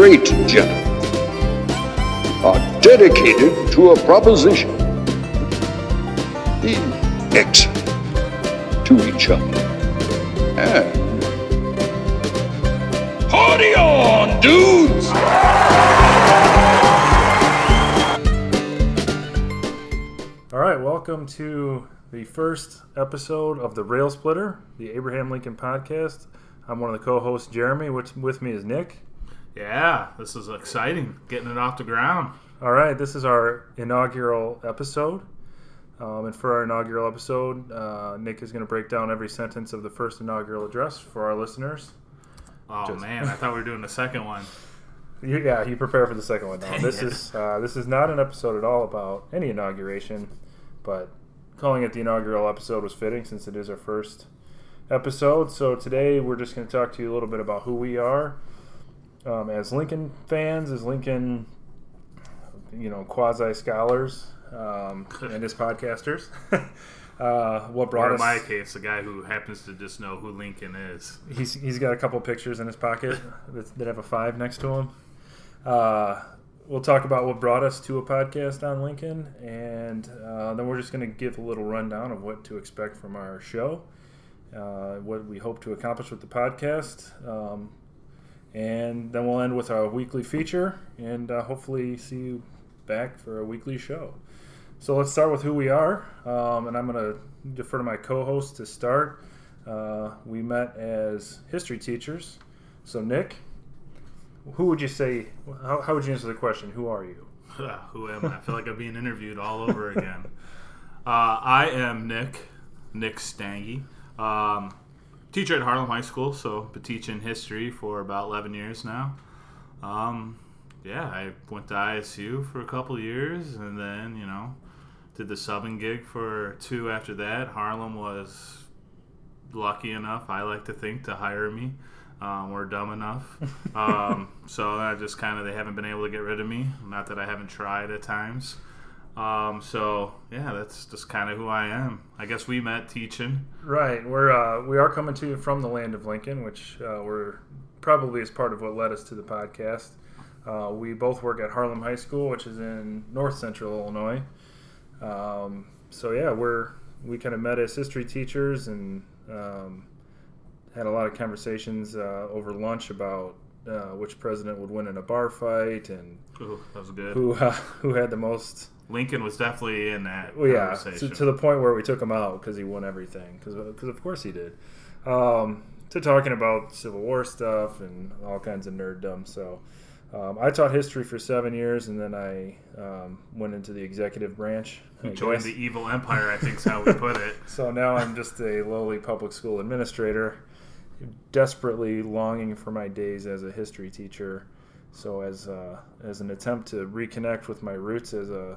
great gentlemen are dedicated to a proposition, being excellent to each other. And party on, dudes! All right, welcome to the first episode of the Railsplitter, the Abraham Lincoln podcast. I'm one of the co-hosts, Jeremy, which with me is Nick. Yeah, this is exciting, getting it off the ground. All right, this is our inaugural episode. And for our inaugural episode, Nick is going to break down every sentence of the first inaugural address for our listeners. Oh, man, I thought we were doing the second one. Yeah, you prepare for the second one. No, this is not an episode at all about any inauguration, but calling it the inaugural episode was fitting since it is our first episode. So today we're just going to talk to you a little bit about who we are as Lincoln fans, as Lincoln, quasi-scholars, and as podcasters. What brought us? Or in my case, the guy who happens to just know who Lincoln is. He's got a couple pictures in his pocket that have a 5 next to him. We'll talk about what brought us to a podcast on Lincoln, and then we're just going to give a little rundown of what to expect from our show, what we hope to accomplish with the podcast, and then we'll end with our weekly feature, and hopefully see you back for a weekly show. So let's start with who we are, and I'm going to defer to my co-host to start. We met as history teachers, so Nick, who would you say, how would you answer the question, who are you? Who am I? I feel like I'm being interviewed all over again. I am Nick Stange, teacher at Harlem High School, so been teaching history for about 11 years now. I went to ISU for a couple years and then, did the subbing gig for 2 after that. Harlem was lucky enough, I like to think, to hire me. We're dumb enough. So I just they haven't been able to get rid of me. Not that I haven't tried at times. That's just kind of who I am. I guess we met teaching. Right. We are coming to you from the land of Lincoln, which we're probably is part of what led us to the podcast. We both work at Harlem High School, which is in North Central Illinois. We kind of met as history teachers and had a lot of conversations over lunch about which president would win in a bar fight and that was good. Who had the most. Lincoln was definitely in that conversation. To the point where we took him out because he won everything, because of course he did. To talking about Civil War stuff and all kinds of nerddom. So I taught history for 7 years, and then I went into the executive branch. You joined the evil empire, I think is how we put it. So now I'm just a lowly public school administrator, desperately longing for my days as a history teacher. So as an attempt to reconnect with my roots as a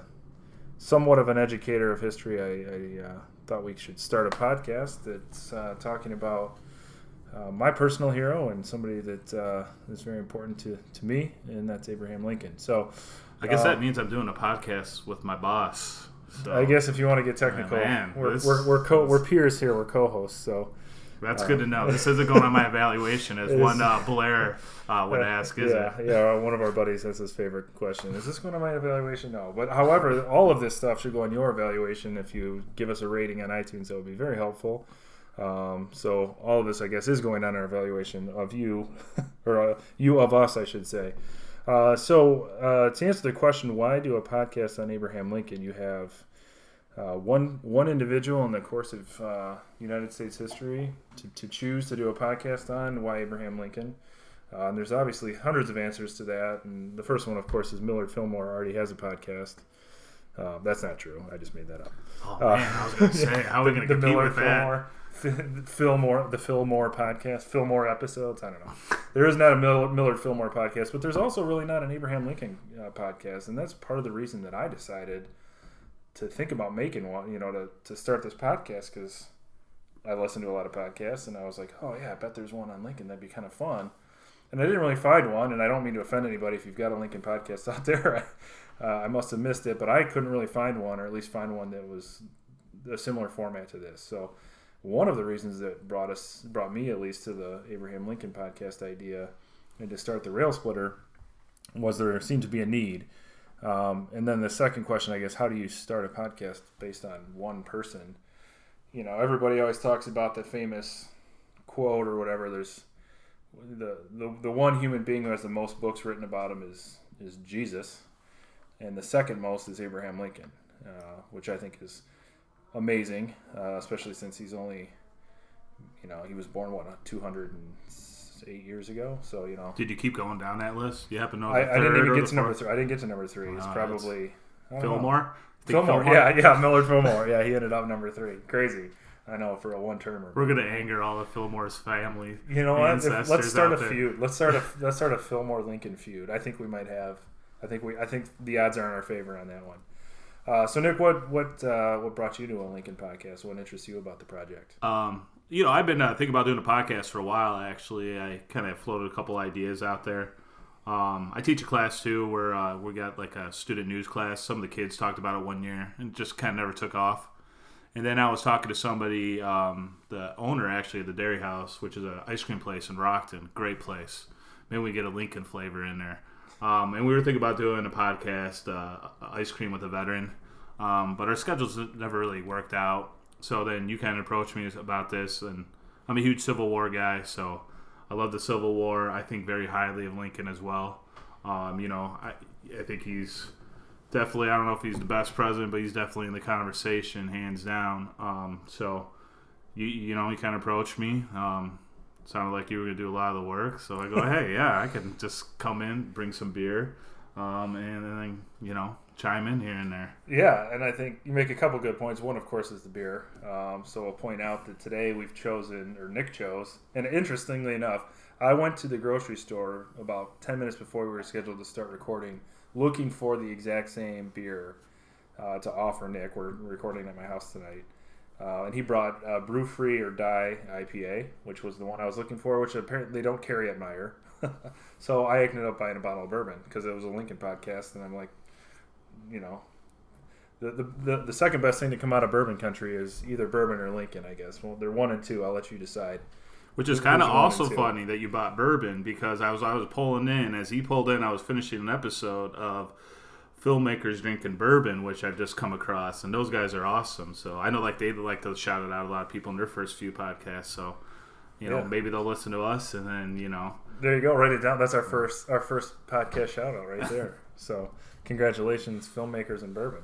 somewhat of an educator of history, I thought we should start a podcast that's talking about my personal hero and somebody that is very important to me, and that's Abraham Lincoln. So I guess that means I'm doing a podcast with my boss. So. I guess if you want to get technical, we're peers here. We're co-hosts, so. That's good to know. This isn't going on my evaluation, as one Blair would ask, is it? Yeah, one of our buddies has his favorite question. Is this going on my evaluation? No. But however, all of this stuff should go on your evaluation. If you give us a rating on iTunes, that would be very helpful. So all of this, I guess, is going on our evaluation of you, or you of us, I should say. To answer the question, why do a podcast on Abraham Lincoln, you have... one individual in the course of United States history to choose to do a podcast on, why Abraham Lincoln? And there's obviously hundreds of answers to that. And the first one, of course, is Millard Fillmore already has a podcast. That's not true. I just made that up. Oh, man, I was going to say, how are we going to compete with that? The Fillmore podcast, Fillmore episodes, I don't know. There is not a Millard Fillmore podcast, but there's also really not an Abraham Lincoln podcast. And that's part of the reason that I decided to think about making one, to start this podcast, because I listen to a lot of podcasts, and I was like, oh yeah, I bet there's one on Lincoln. That'd be kind of fun. And I didn't really find one, and I don't mean to offend anybody if you've got a Lincoln podcast out there. I must have missed it, but I couldn't really find one, or at least find one that was a similar format to this. So one of the reasons that brought me at least to the Abraham Lincoln podcast idea and to start the Railsplitter was there seemed to be a need. And then the second question, I guess, how do you start a podcast based on one person? You know, everybody always talks about the famous quote or whatever. There's the one human being who has the most books written about him is Jesus, and the second most is Abraham Lincoln, which I think is amazing, especially since he's only, you know, he was born, what, 208 years ago? So, you know. Did you keep going down that list? You happen to know I didn't even get to number three. I didn't get to number three. It's probably... Fillmore? Yeah, Millard Fillmore. Yeah, he ended up number three. Crazy. I know, for a one-termer. We're going to anger all of Fillmore's family. You know what? Let's start a feud. Let's start a Fillmore-Lincoln feud. I think we might have... I think the odds are in our favor on that one. So, Nick, what brought you to a Lincoln podcast? What interests you about the project? You know, I've been thinking about doing a podcast for a while, actually. I kind of floated a couple ideas out there. I teach a class, too, where we got like a student news class. Some of the kids talked about it one year and just kind of never took off. And then I was talking to somebody, the owner, actually, of the Dairy House, which is an ice cream place in Rockton. Great place. Maybe we get a Lincoln flavor in there. And we were thinking about doing a podcast, Ice Cream with a Veteran, but our schedules never really worked out. So then you kind of approached me about this, and I'm a huge Civil War guy, so I love the Civil War. I think very highly of Lincoln as well. You know, I think he's definitely, I don't know if he's the best president, but he's definitely in the conversation, hands down. So, you know, you kind of approached me. Sounded like you were going to do a lot of the work. So I go, hey, yeah, I can just come in, bring some beer, and then, you know, chime in here and there. Yeah, and I think you make a couple good points. One, of course, is the beer. So I'll point out that today we've chosen, or Nick chose, and interestingly enough, I went to the grocery store about 10 minutes before we were scheduled to start recording, looking for the exact same beer to offer Nick. We're recording at my house tonight. And he brought Brew Free or Die IPA, which was the one I was looking for, which apparently they don't carry at Meijer. So I ended up buying a bottle of bourbon because it was a Lincoln podcast, and I'm like, you know, the second best thing to come out of bourbon country is either bourbon or Lincoln, I guess. Well, they're 1 and 2. I'll let you decide. Which is kind of also funny that you bought bourbon because I was pulling in. As he pulled in, I was finishing an episode of Filmmakers Drinking Bourbon, which I've just come across, and those guys are awesome. So I know like they like to shout it out a lot of people in their first few podcasts. So, you know, maybe they'll listen to us, and then, you know, there you go, write it down. That's our first podcast shout out right there. So congratulations, Filmmakers and Bourbon.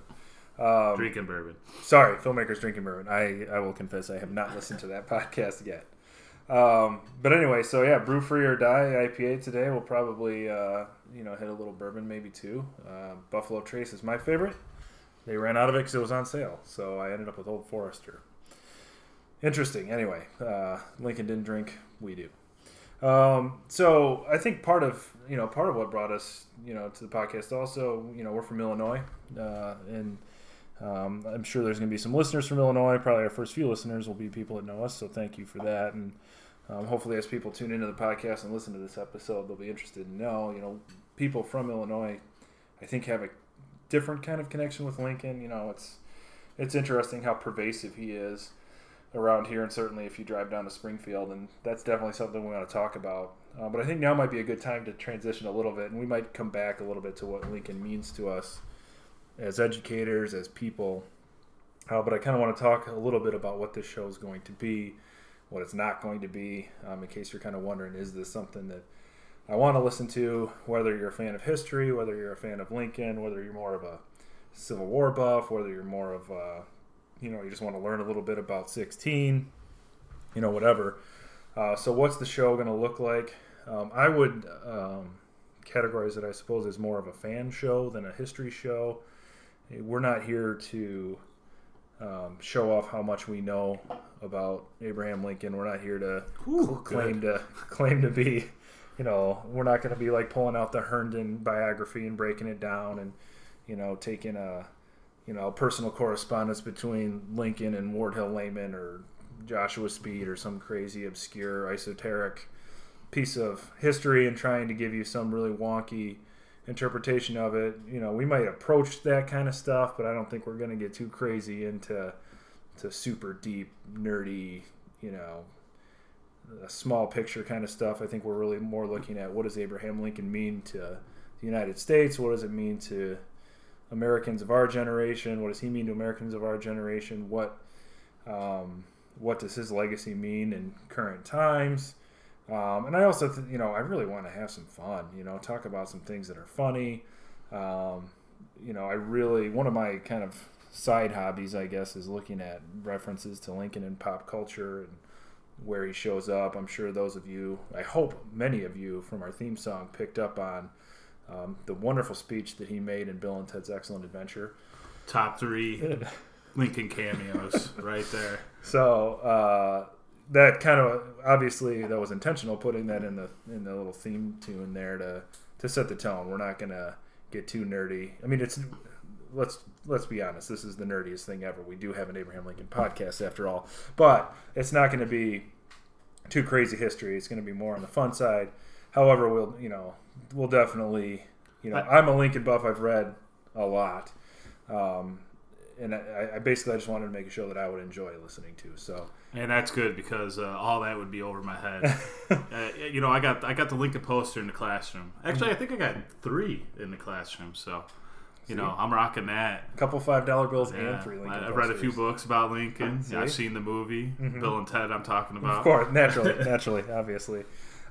Drinking Bourbon. Sorry, Filmmakers Drinking Bourbon. I will confess I have not listened to that podcast yet. But anyway, so yeah, Brew Free or Die IPA today. We'll probably, you know, hit a little bourbon, maybe two. Buffalo Trace is my favorite. They ran out of it because it was on sale, so I ended up with Old Forester. Interesting. Anyway, Lincoln didn't drink. We do. So I think part of what brought us, you know, to the podcast also, you know, we're from Illinois, and I'm sure there's going to be some listeners from Illinois. Probably our first few listeners will be people that know us, so thank you for that. And hopefully as people tune into the podcast and listen to this episode, they'll be interested to know, you know, people from Illinois, I think, have a different kind of connection with Lincoln. You know, it's interesting how pervasive he is around here, and certainly if you drive down to Springfield, and that's definitely something we want to talk about. But I think now might be a good time to transition a little bit, and we might come back a little bit to what Lincoln means to us as educators, as people. But I kind of want to talk a little bit about what this show is going to be, what it's not going to be, in case you're kind of wondering, is this something that I want to listen to, whether you're a fan of history, whether you're a fan of Lincoln, whether you're more of a Civil War buff, whether you're more of a, you know, you just want to learn a little bit about 16, you know, whatever. So what's the show going to look like? I would categorize it, I suppose, as more of a fan show than a history show. We're not here to show off how much we know about Abraham Lincoln. We're not here to claim to be, you know, we're not going to be like pulling out the Herndon biography and breaking it down and, you know, taking a, you know, personal correspondence between Lincoln and Ward Hill Lamon or Joshua Speed or some crazy, obscure, esoteric piece of history and trying to give you some really wonky interpretation of it. You know, we might approach that kind of stuff, but I don't think we're going to get too crazy into super deep, nerdy, you know, small picture kind of stuff. I think we're really more looking at what does Abraham Lincoln mean to the United States? What does it mean to Americans of our generation? What does he mean to Americans of our generation? What does his legacy mean in current times? And I also, I really want to have some fun, talk about some things that are funny. One of my kind of side hobbies, I guess, is looking at references to Lincoln in pop culture and where he shows up. I'm sure those of you, I hope many of you from our theme song picked up on the wonderful speech that he made in Bill and Ted's Excellent Adventure. Top three Lincoln cameos right there. So that kind of, obviously that was intentional, putting that in the little theme tune there to set the tone. We're not going to get too nerdy. I mean, it's... Let's be honest. This is the nerdiest thing ever. We do have an Abraham Lincoln podcast after all, but it's not going to be too crazy history. It's going to be more on the fun side. However, we'll definitely, I'm a Lincoln buff. I've read a lot, and I basically just wanted to make a show that I would enjoy listening to. So, and that's good because all that would be over my head. I got the Lincoln poster in the classroom. Actually, I think I got three in the classroom. So. I'm rocking that. A couple $5 bills and three Lincoln posters. I've read a few books about Lincoln. Yeah, I've seen the movie, mm-hmm. Bill and Ted I'm talking about. Of course, naturally, obviously.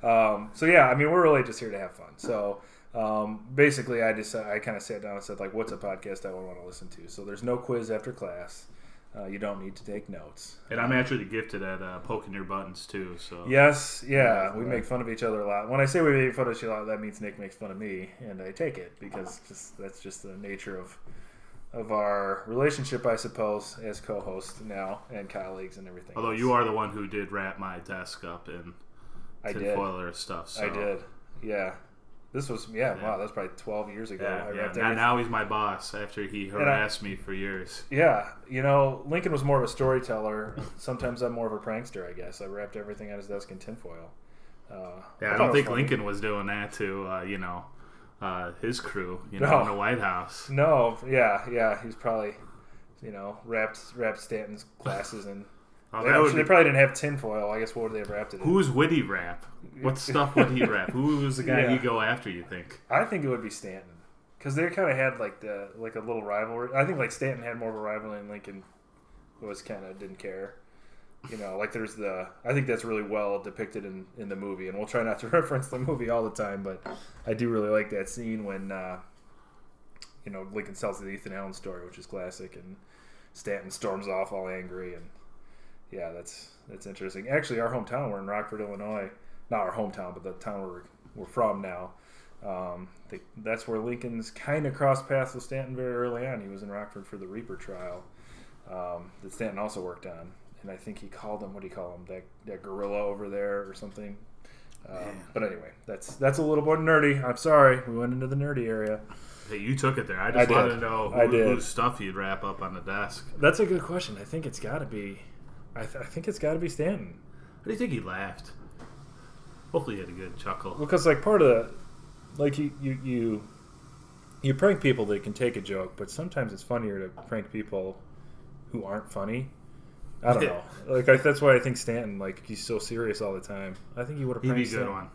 We're really just here to have fun. So basically I kind of sat down and said, like, what's a podcast I would want to listen to? So there's no quiz after class. You don't need to take notes. And I'm actually gifted at poking your buttons, too. So yes, yeah. We make fun of each other a lot. When I say we make fun of each other a lot, that means Nick makes fun of me, and I take it, because that's just the nature of our relationship, I suppose, as co-hosts now and colleagues and everything. Although you are the one who did wrap my desk up in tinfoil stuff. So. I did, yeah. This was, wow, that's probably 12 years ago. Yeah. Now he's my boss after he harassed me for years. Yeah, Lincoln was more of a storyteller. Sometimes I'm more of a prankster, I guess. I wrapped everything on his desk in tinfoil. I don't think Lincoln was doing that to, his crew, in the White House. No, yeah, he's probably, wrapped Stanton's glasses in. They probably didn't have tinfoil. I guess what would they have wrapped it in? Who's would he wrap? What stuff would he wrap? Who was the guy he'd go after, you think? I think it would be Stanton. Because they kind of had like a little rivalry. I think Stanton had more of a rivalry and Lincoln was kind of didn't care. I think that's really well depicted in the movie. And we'll try not to reference the movie all the time, but I do really like that scene when, Lincoln sells the Ethan Allen story, which is classic, and Stanton storms off all angry and... Yeah, that's interesting. Actually, our hometown, we're in Rockford, Illinois. Not our hometown, but the town we're from now. That's where Lincoln's kind of crossed paths with Stanton very early on. He was in Rockford for the Reaper trial that Stanton also worked on. And I think he called him, what do you call him, that gorilla over there or something. But anyway, that's a little more nerdy. I'm sorry. We went into the nerdy area. Hey, you took it there. I wanted to know whose stuff you'd wrap up on the desk. That's a good question. I think it's got to be... I think it's got to be Stanton. How do you think he laughed? Hopefully he had a good chuckle. Because part of the... You prank people that can take a joke, but sometimes it's funnier to prank people who aren't funny. I don't know. That's why I think Stanton, he's so serious all the time. I think he would have pranked He'd be a good one.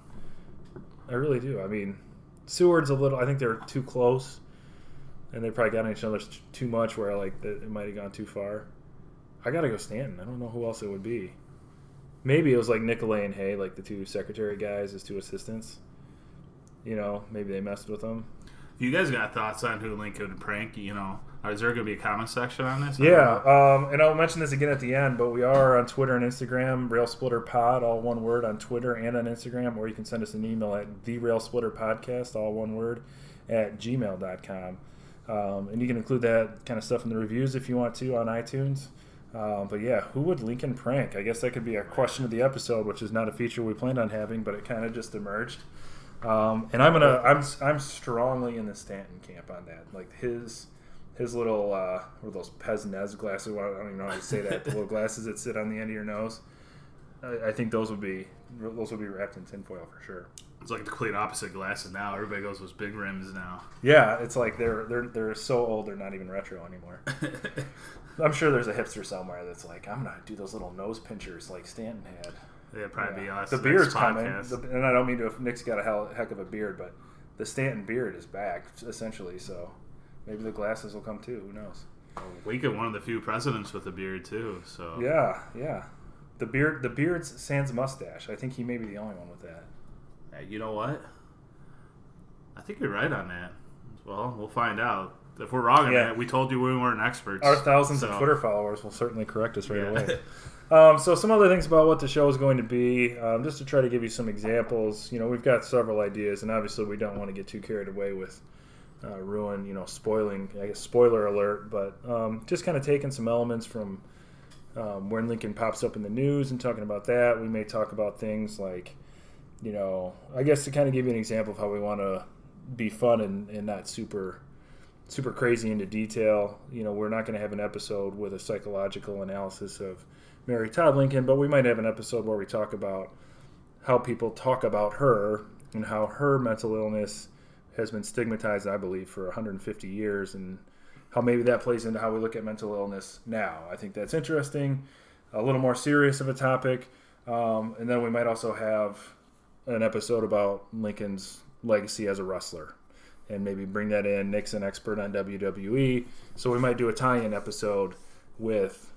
I really do. I mean, Seward's a little... I think they're too close, and they probably got on each other too much where, it might have gone too far. I gotta go Stanton. I don't know who else it would be. Maybe it was Nicolay and Hay, the two secretary guys, his two assistants. Maybe they messed with them. If you guys got thoughts on who Lincoln would prank, is there gonna be a comment section on this? Yeah, and I'll mention this again at the end, but we are on Twitter and Instagram, Railsplitter Pod, all one word, on Twitter and on Instagram, or you can send us an email at therailsplitterpodcast, all one word, @gmail.com. And you can include that kind of stuff in the reviews if you want to on iTunes. Who would Lincoln prank? I guess that could be a question of the episode, which is not a feature we planned on having, but it kind of just emerged. And I'm strongly in the Stanton camp on that. His little were those Pez-Nez glasses? I don't even know how to say that. The little glasses that sit on the end of your nose. I think those would be wrapped in tinfoil for sure. It's like the complete opposite glasses now. Everybody goes with big rims now. Yeah, it's they're so old they're not even retro anymore. I'm sure there's a hipster somewhere that's I'm gonna do those little nose pinchers like Stanton had. Yeah, probably be us. The beard's coming, and I don't mean to. Nick's got a heck of a beard, but the Stanton beard is back, essentially, so maybe the glasses will come too. Who knows? We get one of the few presidents with a beard too, so... Yeah. The beard's sans mustache. I think he may be the only one with that. Hey, you know what? I think you're right on that. Well, we'll find out. If we're wrong on that, we told you we weren't experts. Our thousands of Twitter followers will certainly correct us right away. So some other things about what the show is going to be, just to try to give you some examples. You know, we've got several ideas, and obviously we don't want to get too carried away with spoiling, I guess, spoiler alert, but just kind of taking some elements from when Lincoln pops up in the news and talking about that. We may talk about things like, you know, I guess to kind of give you an example of how we want to be fun and not super crazy into detail. You know, we're not going to have an episode with a psychological analysis of Mary Todd Lincoln, but we might have an episode where we talk about how people talk about her and how her mental illness has been stigmatized, I believe, for 150 years and how maybe that plays into how we look at mental illness now. I think that's interesting, a little more serious of a topic. And then we might also have an episode about Lincoln's legacy as a wrestler and maybe bring that in. Nick's an expert on WWE, so we might do a tie-in episode with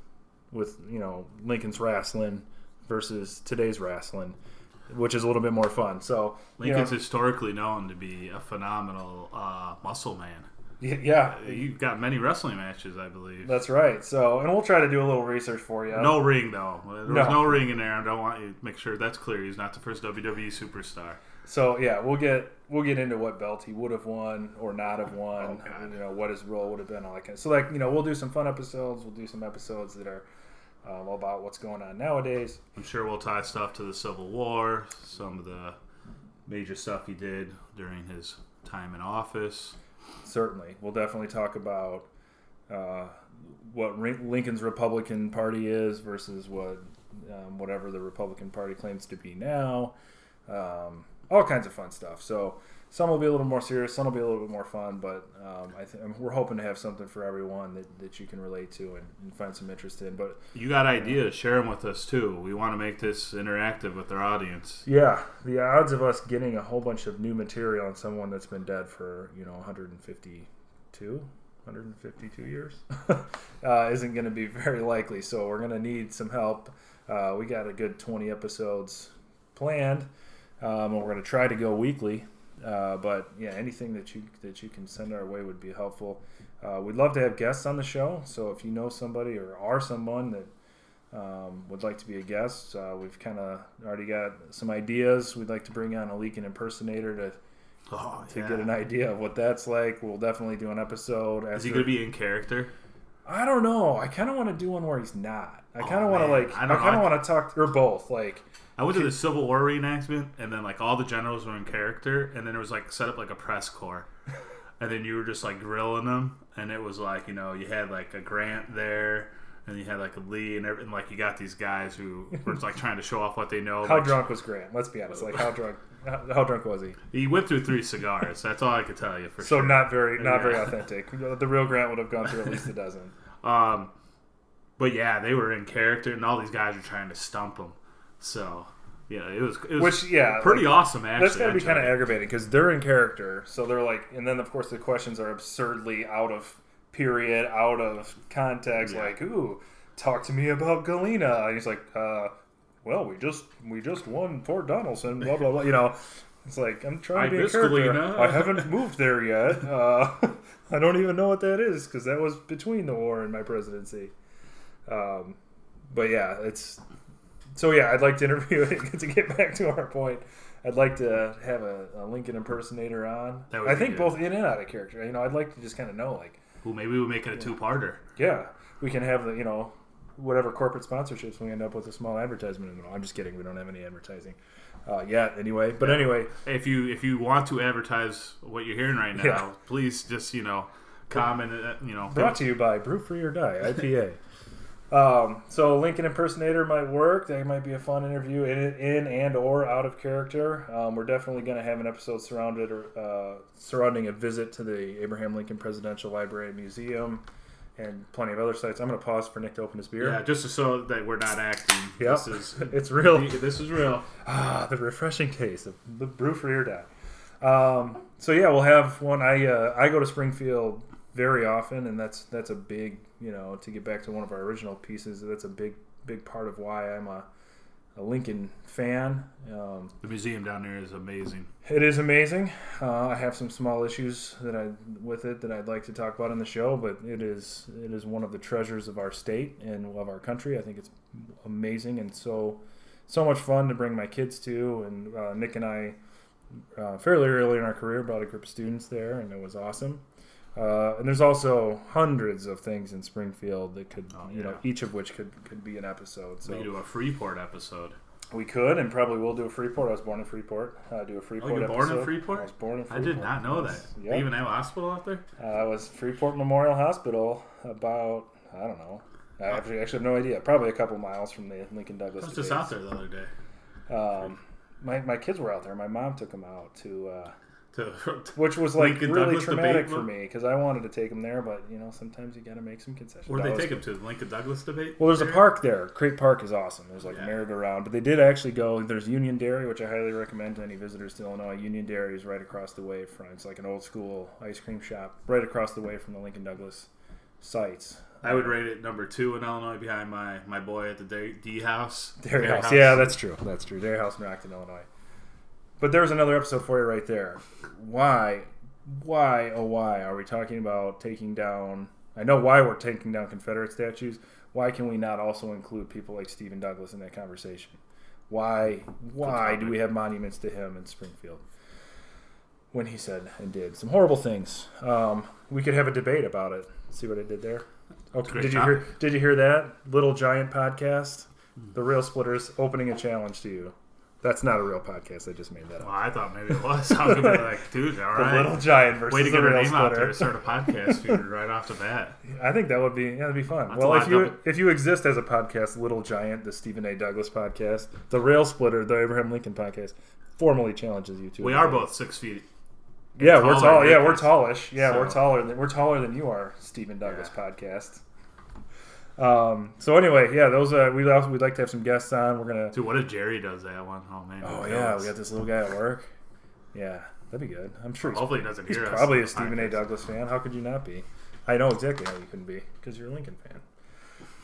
you know, Lincoln's wrestling versus today's wrestling, which is a little bit more fun. So Lincoln's historically known to be a phenomenal muscle man. Yeah, you've got many wrestling matches, I believe. That's right. So, and we'll try to do a little research for you. No ring, though. There's no ring in there. I don't want you to make sure that's clear. He's not the first WWE superstar. So yeah, we'll get into what belt he would have won or not have won. Oh, you know, what his role would have been, all that kind of. So like, you know, we'll do some fun episodes. We'll do some episodes that are about what's going on nowadays. I'm sure we'll tie stuff to the Civil War, some of the major stuff he did during his time in office. Certainly. We'll definitely talk about what Lincoln's Republican Party is versus what whatever the Republican Party claims to be now. All kinds of fun stuff. So some will be a little more serious, some will be a little bit more fun, but we're hoping to have something for everyone that you can relate to and find some interest in. But you got ideas, share them with us too. We want to make this interactive with our audience. Yeah, the odds of us getting a whole bunch of new material on someone that's been dead for 152 years isn't going to be very likely. So we're going to need some help. We got a good 20 episodes planned. And we're going to try to go weekly, but yeah, anything that you can send our way would be helpful. We'd love to have guests on the show, so if you know somebody or are someone that would like to be a guest, we've kind of already got some ideas. We'd like to bring on a Lincoln impersonator to get an idea of what that's like. We'll definitely do an episode. Is he going to be in character? I don't know. I kind of want to do one where he's not. I kind of want to I kind of want to talk or both. Like I went to the Civil War reenactment, and then like all the generals were in character, and then it was like set up like a press corps, and then you were just like grilling them, and it was like, you know, you had like a Grant there, and you had like a Lee, and everything. Like you got these guys who were like trying to show off what they know. How drunk was Grant? Let's be honest. Like how drunk? How drunk was he? He went through 3 cigars. That's all I could tell you for sure. So not very authentic. The real Grant would have gone through at least a dozen. But yeah, they were in character, and all these guys were trying to stump him. So yeah, it was pretty awesome. Actually, that's gotta be kind of aggravating because they're in character, so they're like, and then of course the questions are absurdly out of period, out of context. Yeah. Like, ooh, talk to me about Galena, and he's like, well, we just won Fort Donelson, blah blah blah. You know, it's like I'm trying to be in character. Galena. I haven't moved there yet. I don't even know what that is because that was between the war and my presidency. But yeah, it's so yeah. I'd like to interview it to get back to our point. I'd like to have a Lincoln impersonator on. I think both in and out of character. You know, I'd like to just kind of know like who. Maybe we make it a two-parter. Yeah, we can have the whatever corporate sponsorships we end up with a small advertisement. I'm just kidding. We don't have any advertising yet anyway. But anyway. If you want to advertise what you're hearing right now, please just, comment. Brought to you by Brew Free or Die IPA. So Lincoln impersonator might work. That might be a fun interview in and or out of character. We're definitely going to have an episode surrounding a visit to the Abraham Lincoln Presidential Library and Museum. And plenty of other sites. I'm going to pause for Nick to open his beer. Yeah, just so that we're not acting. Yep. This is real. This is real. The refreshing taste of the Brew Free or Die. So yeah, we'll have one. I go to Springfield very often, and that's a big, you know, to get back to one of our original pieces, that's a big part of why I'm a Lincoln fan. The museum down there is amazing. It is amazing. I have some small issues that I'd like to talk about in the show, but it is one of the treasures of our state and of our country. I think it's amazing and so much fun to bring my kids to. And Nick and I, fairly early in our career, brought a group of students there, and it was awesome. And there's also hundreds of things in Springfield that could, each of which could be an episode. So we could do a Freeport episode. We could, and probably will do a Freeport. I was born in Freeport. Do a Freeport episode. Oh, you were born in Freeport? I was born in Freeport. I did not know that. Yep. They even have a hospital out there? I was Freeport Memorial Hospital about, I don't know. I actually have no idea. Probably a couple miles from the Lincoln-Douglas. I was just out there the other day. My kids were out there. My mom took them out to which was like really traumatic for me because I wanted to take them there, but you know, sometimes you got to make some concessions. Where did they take them to? The Lincoln-Douglas debate? Well, there's a park there. Crate Park is awesome. There's like merry-go-round, but they did actually go. There's Union Dairy, which I highly recommend to any visitors to Illinois. Union Dairy is right across the way from. It's like an old school ice cream shop right across the way from the Lincoln-Douglas sites. I would rate it number 2 in Illinois behind my boy at the Dairy House. Dairy House. Yeah, that's true. That's true. Dairy House in Rockton, Illinois. But there's another episode for you right there. Why are we talking about taking down... I know why we're taking down Confederate statues. Why can we not also include people like Stephen Douglas in that conversation? Why do we have monuments to him in Springfield? When he said and did some horrible things. We could have a debate about it. See what I did there? Okay. Did you hear that? Little Giant podcast. The Railsplitters opening a challenge to you. That's not a real podcast. I just made that up. Well, I thought maybe it was. I was gonna be like, dude, all right. The Little Giant versus the Railsplitter. Way to get her name out there. Start a podcast feud right off the bat. I think that would be that'd be fun. That's well, if you exist as a podcast, Little Giant, the Stephen A. Douglas podcast, the Railsplitter, the Abraham Lincoln podcast, formally challenges you to. We are both 6 feet. Yeah, we're tall. Yeah, we're tallish. Yeah, so. we're taller than you are, Stephen Douglas podcast. So anyway, yeah, those we'd like to have some guests on. We're gonna. Dude, what if Jerry does that one? Oh man. Oh yeah, we got this little guy at work. Yeah, that'd be good. I'm sure. Hopefully, he doesn't hear us. He's probably a Stephen A. Douglas fan. How could you not be? I know exactly how you couldn't be because you're a Lincoln fan.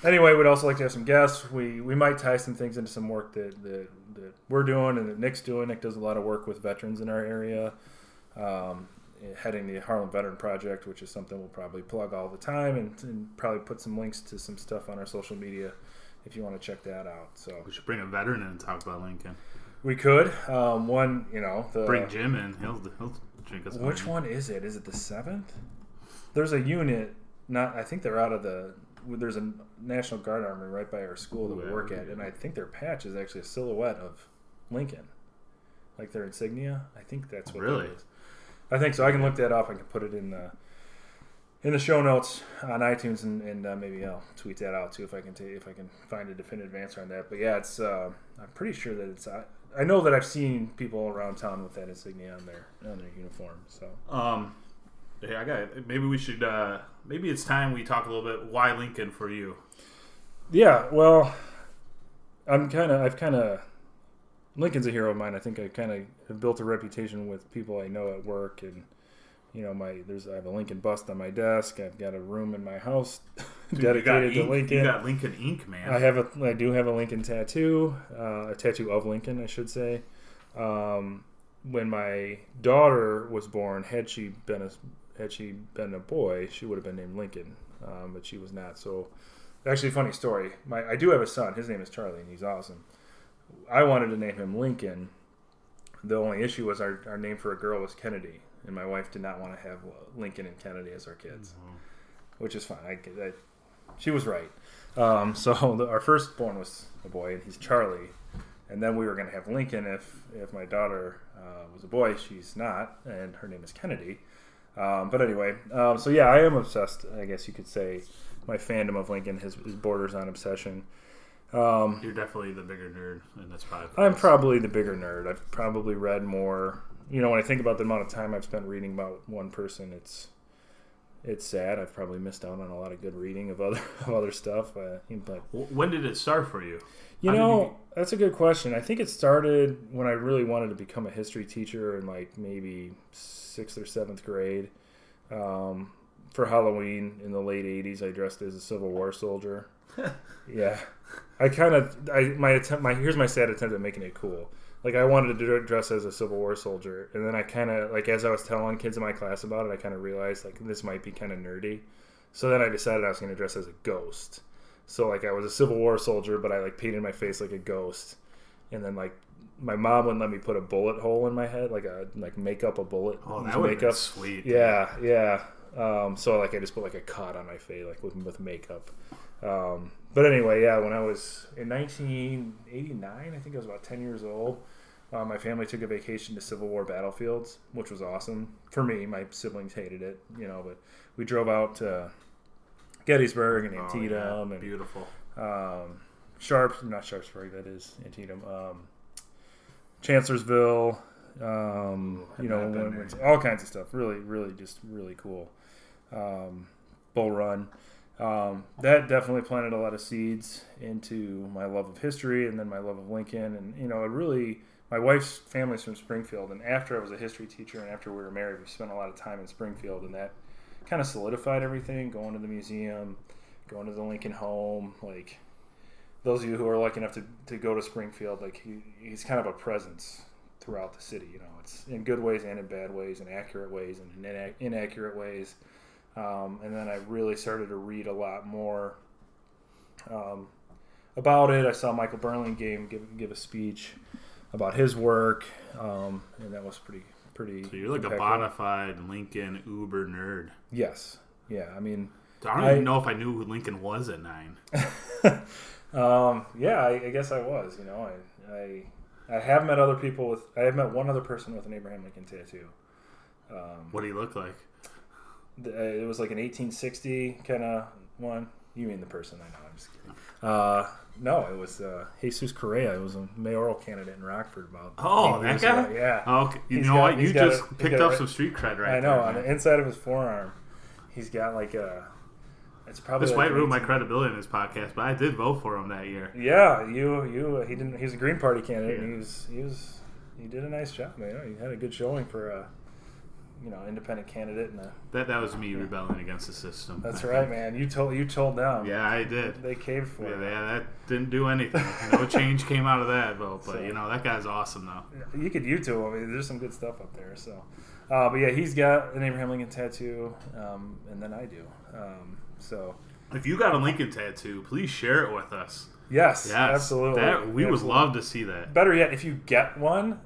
Anyway, we'd also like to have some guests. We might tie some things into some work that we're doing and that Nick's doing. Nick does a lot of work with veterans in our area. Heading the Harlem Veteran Project, which is something we'll probably plug all the time, and probably put some links to some stuff on our social media if you want to check that out. So we should bring a veteran in and talk about Lincoln. We could. Bring Jim in. He'll drink us. Which one is it? Is it the 7th? There's a unit. I think they're out of the. There's a National Guard Armory right by our school that we work at, and I think their patch is actually a silhouette of Lincoln, like their insignia. I think that's what. Really. That is. I think so. I can look that up. I can put it in the show notes on iTunes, and maybe I'll tweet that out too if I can find a definitive answer on that. But yeah, it's I'm pretty sure that it's. I know that I've seen people around town with that insignia on their uniform. So I got it. Maybe we should. Maybe it's time we talk a little bit. Why Lincoln for you? Yeah. Well, Lincoln's a hero of mine. I think I kind of have built a reputation with people I know at work, and you know, I have a Lincoln bust on my desk. I've got a room in my house dedicated to Lincoln. You got Lincoln ink, man. I do have a Lincoln tattoo, a tattoo of Lincoln, I should say. When my daughter was born, had she been a boy, she would have been named Lincoln, but she was not. So, actually, funny story. I do have a son. His name is Charlie, and he's awesome. I wanted to name him Lincoln. The only issue was our name for a girl was Kennedy, and my wife did not want to have Lincoln and Kennedy as our kids, which is fine. She was right. Our firstborn was a boy, and he's Charlie. And then we were going to have Lincoln if my daughter was a boy. She's not, and her name is Kennedy. But anyway, I am obsessed, I guess you could say. My fandom of Lincoln is borders on obsession. You're definitely the bigger nerd in this podcast. I'm probably the bigger nerd. I've probably read more. You know, when I think about the amount of time I've spent reading about one person, it's sad. I've probably missed out on a lot of good reading of other stuff. But when did it start for you? You know, that's a good question. I think it started when I really wanted to become a history teacher in like maybe 6th or 7th grade. For Halloween in the late 80s, I dressed as a Civil War soldier. Yeah. Here's my sad attempt at making it cool. Like, I wanted to dress as a Civil War soldier, and then I kind of, like, as I was telling kids in my class about it, I kind of realized, like, this might be kind of nerdy. So then I decided I was going to dress as a ghost. So, like, I was a Civil War soldier, but I, like, painted my face like a ghost. And then, like, my mom wouldn't let me put a bullet hole in my head, like make up a bullet. Oh, that would be sweet. Yeah, yeah. So, like, I just put, like, a cod on my face, like, with makeup. But anyway, yeah, when I was in 1989, I think I was about 10 years old, my family took a vacation to Civil War battlefields, which was awesome for me. My siblings hated it, you know, but we drove out to Gettysburg and Antietam. Oh, yeah. Beautiful. Sharpsburg, that is Antietam. Chancellorsville, you know, all kinds of stuff. Really, really, just really cool. Bull Run. That definitely planted a lot of seeds into my love of history and then my love of Lincoln. And, you know, it really, my wife's family's from Springfield. And after I was a history teacher and after we were married, we spent a lot of time in Springfield. And that kind of solidified everything, going to the museum, going to the Lincoln home. Like, those of you who are lucky enough to go to Springfield, like, he's kind of a presence throughout the city. You know, it's in good ways and in bad ways and accurate ways and in inaccurate ways. And then I really started to read a lot more about it. I saw Michael Burlingame give a speech about his work, and that was pretty. So you're like impactful. A bona fide Lincoln Uber nerd. Yes. Yeah. I mean, I don't even know if I knew who Lincoln was at 9. Yeah, I guess I was. You know, I have met other people with. I have met one other person with an Abraham Lincoln tattoo. What did he look like? It was like an 1860 kind of one. You mean the person? I know. I'm just kidding. No, it was Jesus Correa. It was a mayoral candidate in Rockford. That guy? Ago. Yeah. Oh, okay. You know what? You just picked up some street cred right there. I know. There, on the inside of his forearm, he's got like a... It's probably this might ruin my credibility in this podcast, but I did vote for him that year. Yeah. He didn't. He was a Green Party candidate, yeah. And he did a nice job, man. He had a good showing for... independent candidate. And that was me rebelling against the system. That's right, man. You told them. Yeah, I did. They caved for it. Yeah, that didn't do anything. No change came out of that vote. But, so, that guy's awesome, though. You could YouTube him. There's some good stuff up there. So, but, yeah, he's got an Abraham Lincoln tattoo, and then I do. So, if you got a Lincoln tattoo, please share it with us. Yes, absolutely. We would love to see that. Better yet, if you get one,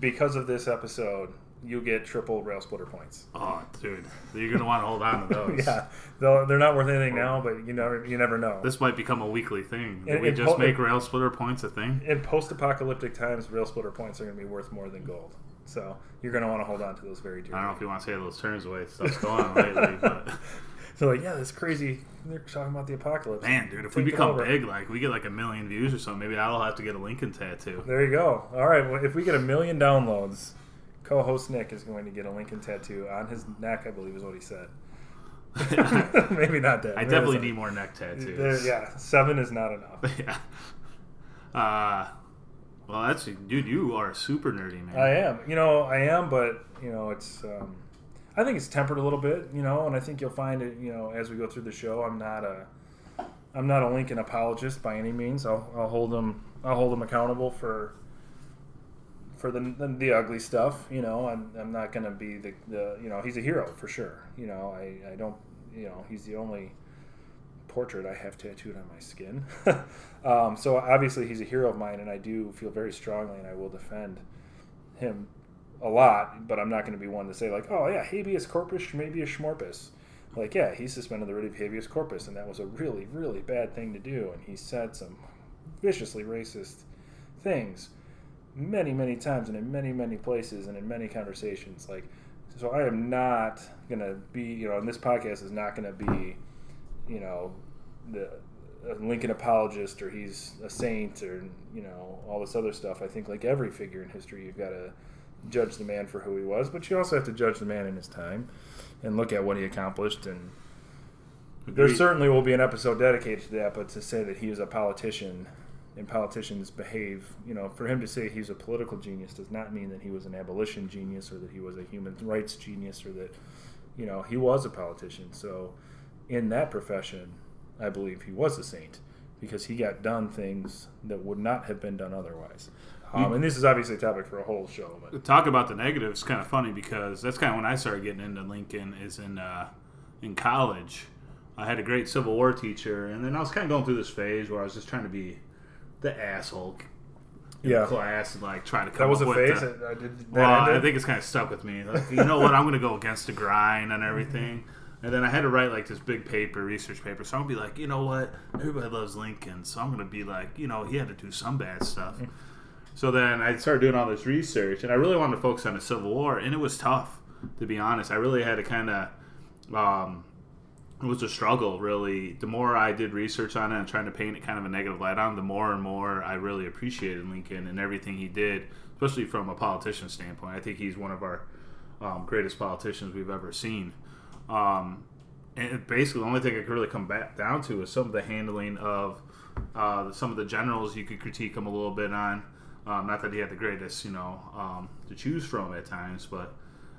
because of this episode... You'll get triple Railsplitter points. Oh, dude. You're going to want to hold on to those. Yeah. They're not worth anything now, but you never know. This might become a weekly thing. Make Railsplitter points a thing? In post-apocalyptic times, Railsplitter points are going to be worth more than gold. So you're going to want to hold on to those very dearly. I don't know if you want to say those terms the way stuff's going on lately. But. So, that's crazy. They're talking about the apocalypse. Man, dude, if we become big, like, we get like 1 million views or something, maybe I'll have to get a Lincoln tattoo. There you go. All right. Well, if we get 1 million downloads... Co-host Nick is going to get a Lincoln tattoo on his neck, I believe is what he said. Maybe not that. I definitely need more neck tattoos. 7 is not enough. Yeah. Well, that's... Dude, you are super nerdy, man. I am, but, it's... I think it's tempered a little bit, and I think you'll find it, as we go through the show, I'm not a Lincoln apologist by any means. I'll hold him accountable for the ugly stuff, I'm not going to be the he's a hero for sure. I don't, he's the only portrait I have tattooed on my skin. So obviously he's a hero of mine, and I do feel very strongly, and I will defend him a lot, but I'm not going to be one to say like, oh yeah, habeas corpus, maybe a schmorpus. Like, yeah, he suspended the writ of habeas corpus, and that was a really, really bad thing to do. And he said some viciously racist things. Many, many times and in many, many places and in many conversations. Like, so I am not going to be, and this podcast is not going to be, a Lincoln apologist or he's a saint or, all this other stuff. I think like every figure in history, you've got to judge the man for who he was, but you also have to judge the man in his time and look at what he accomplished. And there certainly will be an episode dedicated to that, but to say that he was a politician and politicians behave. You know, for him to say he's a political genius does not mean that he was an abolition genius or that he was a human rights genius or that, you know, he was a politician. So in that profession, I believe he was a saint because he got done things that would not have been done otherwise. And this is obviously a topic for a whole show. But talk about the negatives is kind of funny because that's kind of when I started getting into Lincoln is in college. I had a great Civil War teacher, and then I was kind of going through this phase where I was just trying to be the asshole in class and like trying to come up with I think it's kind of stuck with me. Like, you know what? I'm going to go against the grind and everything. And then I had to write like this big paper, research paper. So I'm going to be like, you know what? Everybody loves Lincoln. So I'm going to be like, you know, he had to do some bad stuff. So then I started doing all this research, and I really wanted to focus on the Civil War, and it was tough, to be honest. I really had to kind of, it was a struggle, really. The more I did research on it and trying to paint it kind of a negative light on, the more and more I really appreciated Lincoln and everything he did, especially from a politician standpoint. I think he's one of our greatest politicians we've ever seen. And basically, the only thing I could really come back down to is some of the handling of some of the generals. You could critique him a little bit on. Not that he had the greatest, you know, to choose from at times, but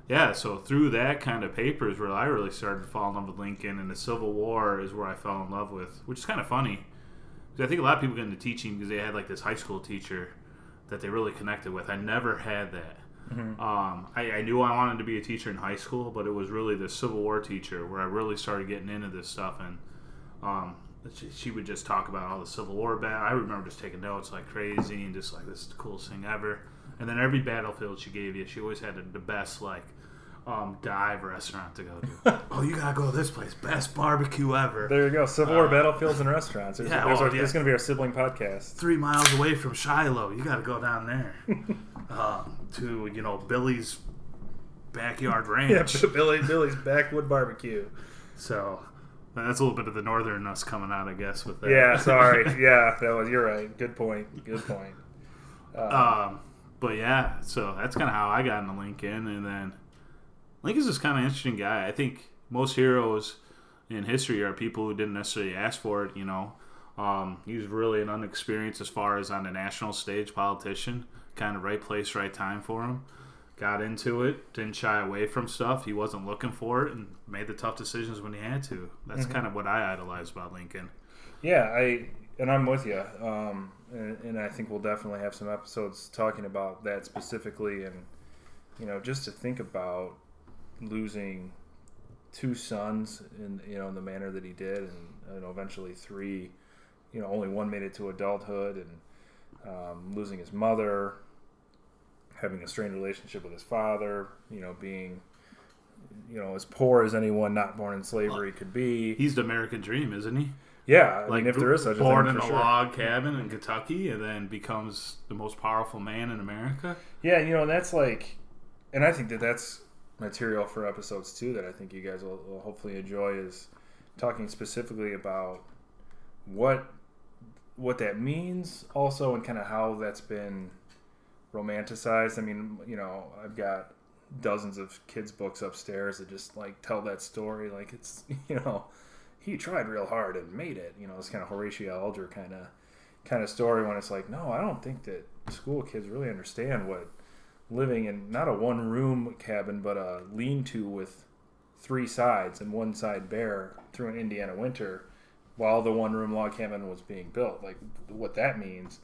yeah, so through that kind of paper is where I really started to fall in love with Lincoln, and the Civil War is where I fell in love with, which is kind of funny, because I think a lot of people get into teaching because they had like this high school teacher that they really connected with. I never had that. Mm-hmm. I knew I wanted to be a teacher in high school, but it was really the Civil War teacher where I really started getting into this stuff, and she would just talk about all the Civil War battle. I remember just taking notes like crazy and just like, this is the coolest thing ever. And then every battlefield she gave you, she always had the best like dive restaurant to go to. Oh, you gotta go to this place, best barbecue ever. There you go, Civil War battlefields and restaurants. It's gonna be our sibling podcast. 3 miles away from Shiloh, you gotta go down there to Billy's backyard ranch. Yeah, Billy's backwood barbecue. So. That's a little bit of the northern us coming out, I guess, with that. Yeah, sorry. Yeah, you're right. Good point. But yeah, so that's kind of how I got into Lincoln. And then Lincoln's this kind of interesting guy. I think most heroes in history are people who didn't necessarily ask for it, you know. He was really an unexperienced as far as on the national stage politician. Kind of right place, right time for him. Got into it, didn't shy away from stuff. He wasn't looking for it and made the tough decisions when he had to. That's kind of what I idolized about Lincoln. Yeah, I'm with you. And I think we'll definitely have some episodes talking about that specifically. And, you know, just to think about losing two sons in the manner that he did and eventually three. You know, only one made it to adulthood and losing his mother, having a strained relationship with his father, being, as poor as anyone not born in slavery could be. He's the American dream, isn't he? Yeah. I mean, if there is such a thing, born in a log cabin in Kentucky and then becomes the most powerful man in America. Yeah, and that's like, and I think that's material for episodes too that I think you guys will hopefully enjoy is talking specifically about what that means also and kind of how that's been romanticized. I mean, I've got dozens of kids' books upstairs that just like tell that story. Like it's, he tried real hard and made it. This kind of Horatio Alger kind of story. When it's like, no, I don't think that school kids really understand what living in not a one-room cabin, but a lean-to with three sides and one side bare through an Indiana winter, while the one-room log cabin was being built. Like what that means,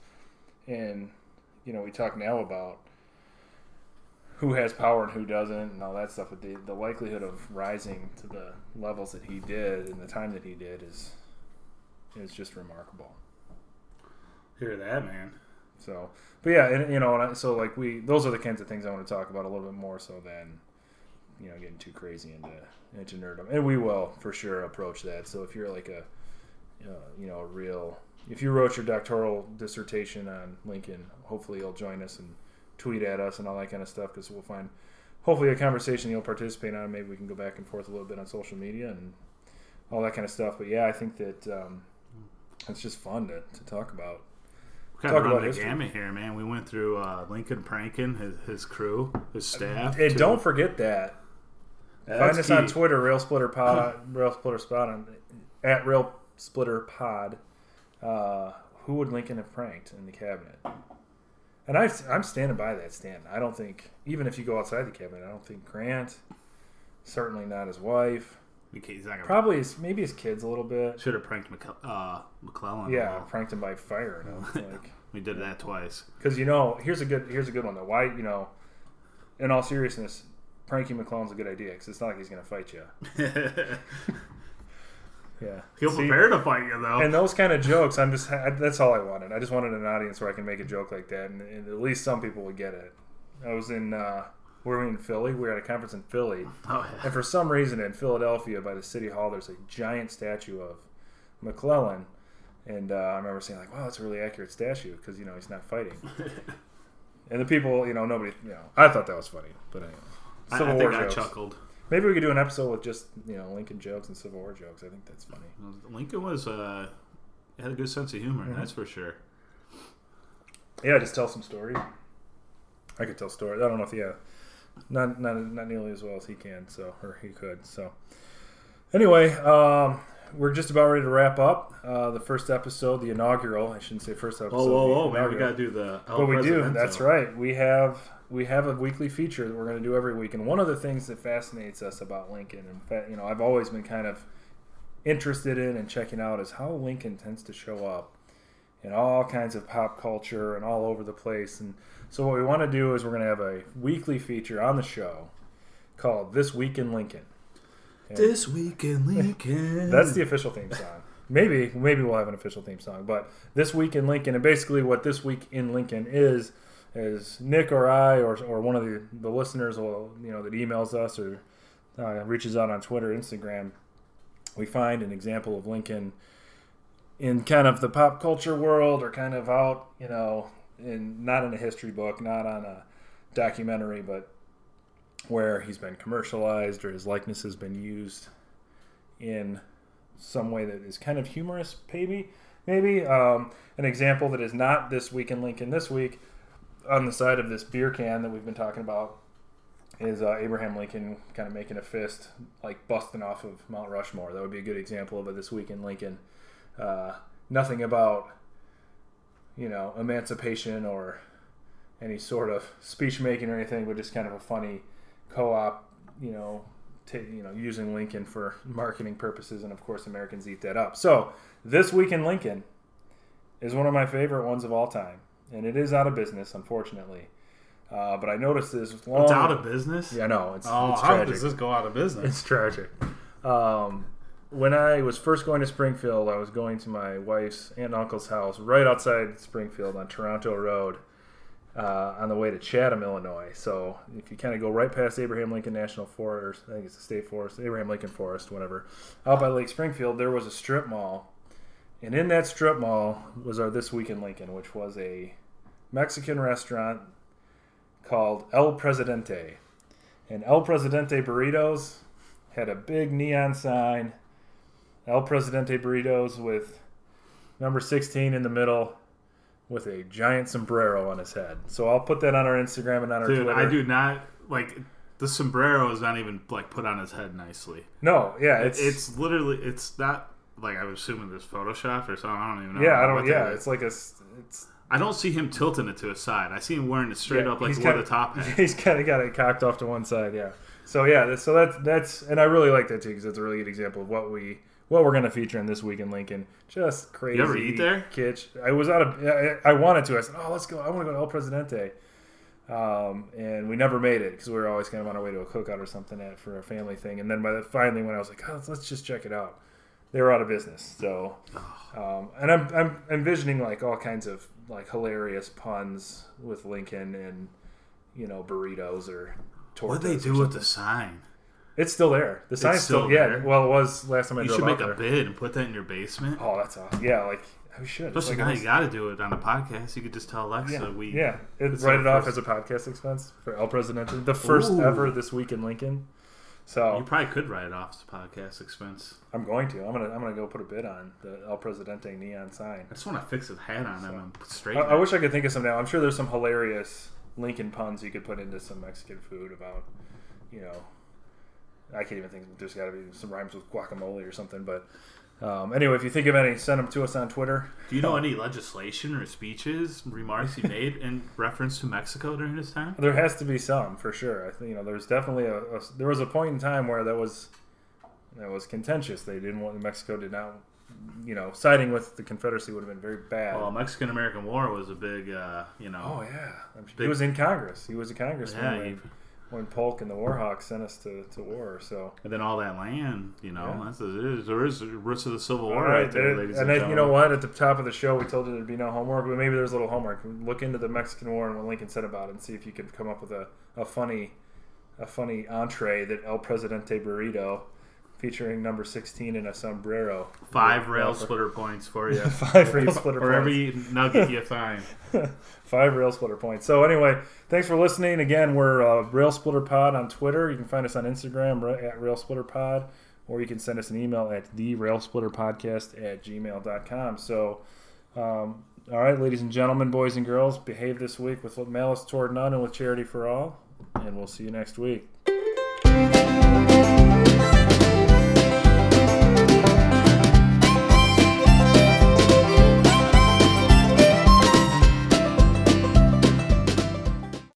and. We talk now about who has power and who doesn't and all that stuff, but the likelihood of rising to the levels that he did in the time that he did is just remarkable. Hear that, man. So, but yeah, those are the kinds of things I want to talk about a little bit more so than, getting too crazy into nerddom. And we will, for sure, approach that. So if you're like a real... If you wrote your doctoral dissertation on Lincoln, hopefully you'll join us and tweet at us and all that kind of stuff because we'll find, hopefully, a conversation you'll participate on. Maybe we can go back and forth a little bit on social media and all that kind of stuff. But, yeah, I think that it's just fun to talk about. We're kind of running the gamut here, man. We went through Lincoln pranking, his crew, his staff. And don't forget that. Find us on Twitter, RailsplitterPod, at RailsplitterPod. who would Lincoln have pranked in the cabinet? And I'm standing by that stand. I don't think, even if you go outside the cabinet, I don't think Grant, certainly not his wife. Probably maybe his kids a little bit. Should have pranked McClellan. Yeah, pranked him by fire. And I was like, we did that twice. Because, you know, here's a good one, though. Why, you know, in all seriousness, pranking McClellan's a good idea because it's not like he's going to fight you. Yeah. He'll prepare to fight you, though. And those kind of jokes, that's all I wanted. I just wanted an audience where I can make a joke like that, and at least some people would get it. I was in... we were in Philly. We were at a conference in Philly. Oh, yeah. And for some reason in Philadelphia by the city hall, there's a giant statue of McClellan. And I remember saying, like, wow, that's a really accurate statue because, you know, he's not fighting. And the people, you know, nobody, you know, I thought that was funny. But anyway. Civil War jokes. I chuckled. Maybe we could do an episode with just, you know, Lincoln jokes and Civil War jokes. I think that's funny. Lincoln was, had a good sense of humor, mm-hmm. That's for sure. Yeah, just tell some stories. I could tell stories. I don't know if, yeah. Not nearly as well as he can, so or he could. So anyway, we're just about ready to wrap up the first episode, the inaugural. I shouldn't say first episode. Oh, man, we gotta do the. But we do. That's right. We have a weekly feature that we're going to do every week, and one of the things that fascinates us about Lincoln, in fact, you know, I've always been kind of interested in and checking out is how Lincoln tends to show up in all kinds of pop culture and all over the place. And so what we want to do is we're going to have a weekly feature on the show called This Week in Lincoln. And This Week in Lincoln. That's the official theme song. Maybe we'll have an official theme song, but This Week in Lincoln. And basically what This Week in Lincoln is Nick or I or one of the listeners will, you know, that emails us or reaches out on Twitter, Instagram. We find an example of Lincoln in kind of the pop culture world or kind of out, you know, in, not in a history book, not on a documentary, but where he's been commercialized or his likeness has been used in some way that is kind of humorous, maybe. An example that is not This Week in Lincoln this week, on the side of this beer can that we've been talking about, is Abraham Lincoln kind of making a fist, like busting off of Mount Rushmore. That would be a good example of a This Week in Lincoln. Nothing about, you know, emancipation or any sort of speech making or anything, but just kind of a funny co-op, you know, using Lincoln for marketing purposes, and of course Americans eat that up. So This Week in Lincoln is one of my favorite ones of all time, and it is out of business, unfortunately. But I noticed this long... It's out of business? Yeah, no, it's tragic. How does this go out of business? It's tragic. When I was first going to Springfield, I was going to my wife's aunt and uncle's house right outside Springfield on Toronto Road on the way to Chatham, Illinois. So if you kind of go right past Abraham Lincoln National Forest, I think it's the State Forest, Abraham Lincoln Forest, whatever, out by Lake Springfield, there was a strip mall. And in that strip mall was our This Week in Lincoln, which was a Mexican restaurant called El Presidente. And El Presidente Burritos had a big neon sign, El Presidente Burritos with number 16 in the middle with a giant sombrero on his head. So I'll put that on our Instagram and on our Twitter. I do not, like, the sombrero is not even, like, put on his head nicely. No, yeah. It's literally, it's not, like, I'm assuming there's Photoshop or something. I don't even know. Yeah, it's like a, it's. I don't see him tilting it to his side. I see him wearing it straight up like the top hat. He's kind of got it cocked off to one side, yeah. So, yeah, so that's and I really like that, too, because that's a really good example of what we're going to feature in This Week in Lincoln. Just crazy. You ever eat there? Kitsch. I wanted to. I said, let's go. I want to go to El Presidente. And we never made it because we were always kind of on our way to a cookout or something for a family thing. And then finally when I was like, let's just check it out, they were out of business. So, and I'm envisioning, like, all kinds of, like, hilarious puns with Lincoln and, you know, burritos or tortas. What did they do with the sign? It's still there. The sign's still there. Yeah, well, it was last time I drove out there. You should make a bid and put that in your basement. Oh, that's awesome. Yeah, like, we should. Especially now you got to do it on a podcast. You could just tell Alexa. Yeah, write it off as a podcast expense for El Presidente. The first ever This Week in Lincoln. So you probably could write it off as a podcast expense. I'm going to. I'm gonna go put a bid on the El Presidente neon sign. I just want to fix his hat on him and straighten it. I wish I could think of some now. I'm sure there's some hilarious Lincoln puns you could put into some Mexican food about, you know... I can't even think. There's got to be some rhymes with guacamole or something, but Anyway, if you think of any, send them to us on Twitter. Do you know any legislation or speeches, remarks he made in reference to Mexico during this time? There has to be some, for sure. I think, you know, there's definitely there was a point in time where that was contentious. They didn't want Mexico did not, you know, siding with the Confederacy would have been very bad. Well, Mexican-American War was a big, you know. Oh yeah, he was in Congress. He was a congressman. Yeah, when Polk and the War Hawks sent us to war, so and then all that land, you know, yeah. There is the roots of the Civil War right there, ladies and gentlemen. You know what? At the top of the show, we told you there'd be no homework, but maybe there's a little homework. Look into the Mexican War and what Lincoln said about it, and see if you could come up with a funny entree that El Presidente burrito, featuring number 16 in a sombrero. 5 rail splitter points for you. 5 rail splitter points. For every nugget you find. 5 rail splitter points. So anyway, thanks for listening. Again, we're Rail Splitter Pod on Twitter. You can find us on Instagram at Rail Splitter Pod, or you can send us an email at therailsplitterpodcast@gmail.com. So, all right, ladies and gentlemen, boys and girls, behave this week with malice toward none and with charity for all, and we'll see you next week.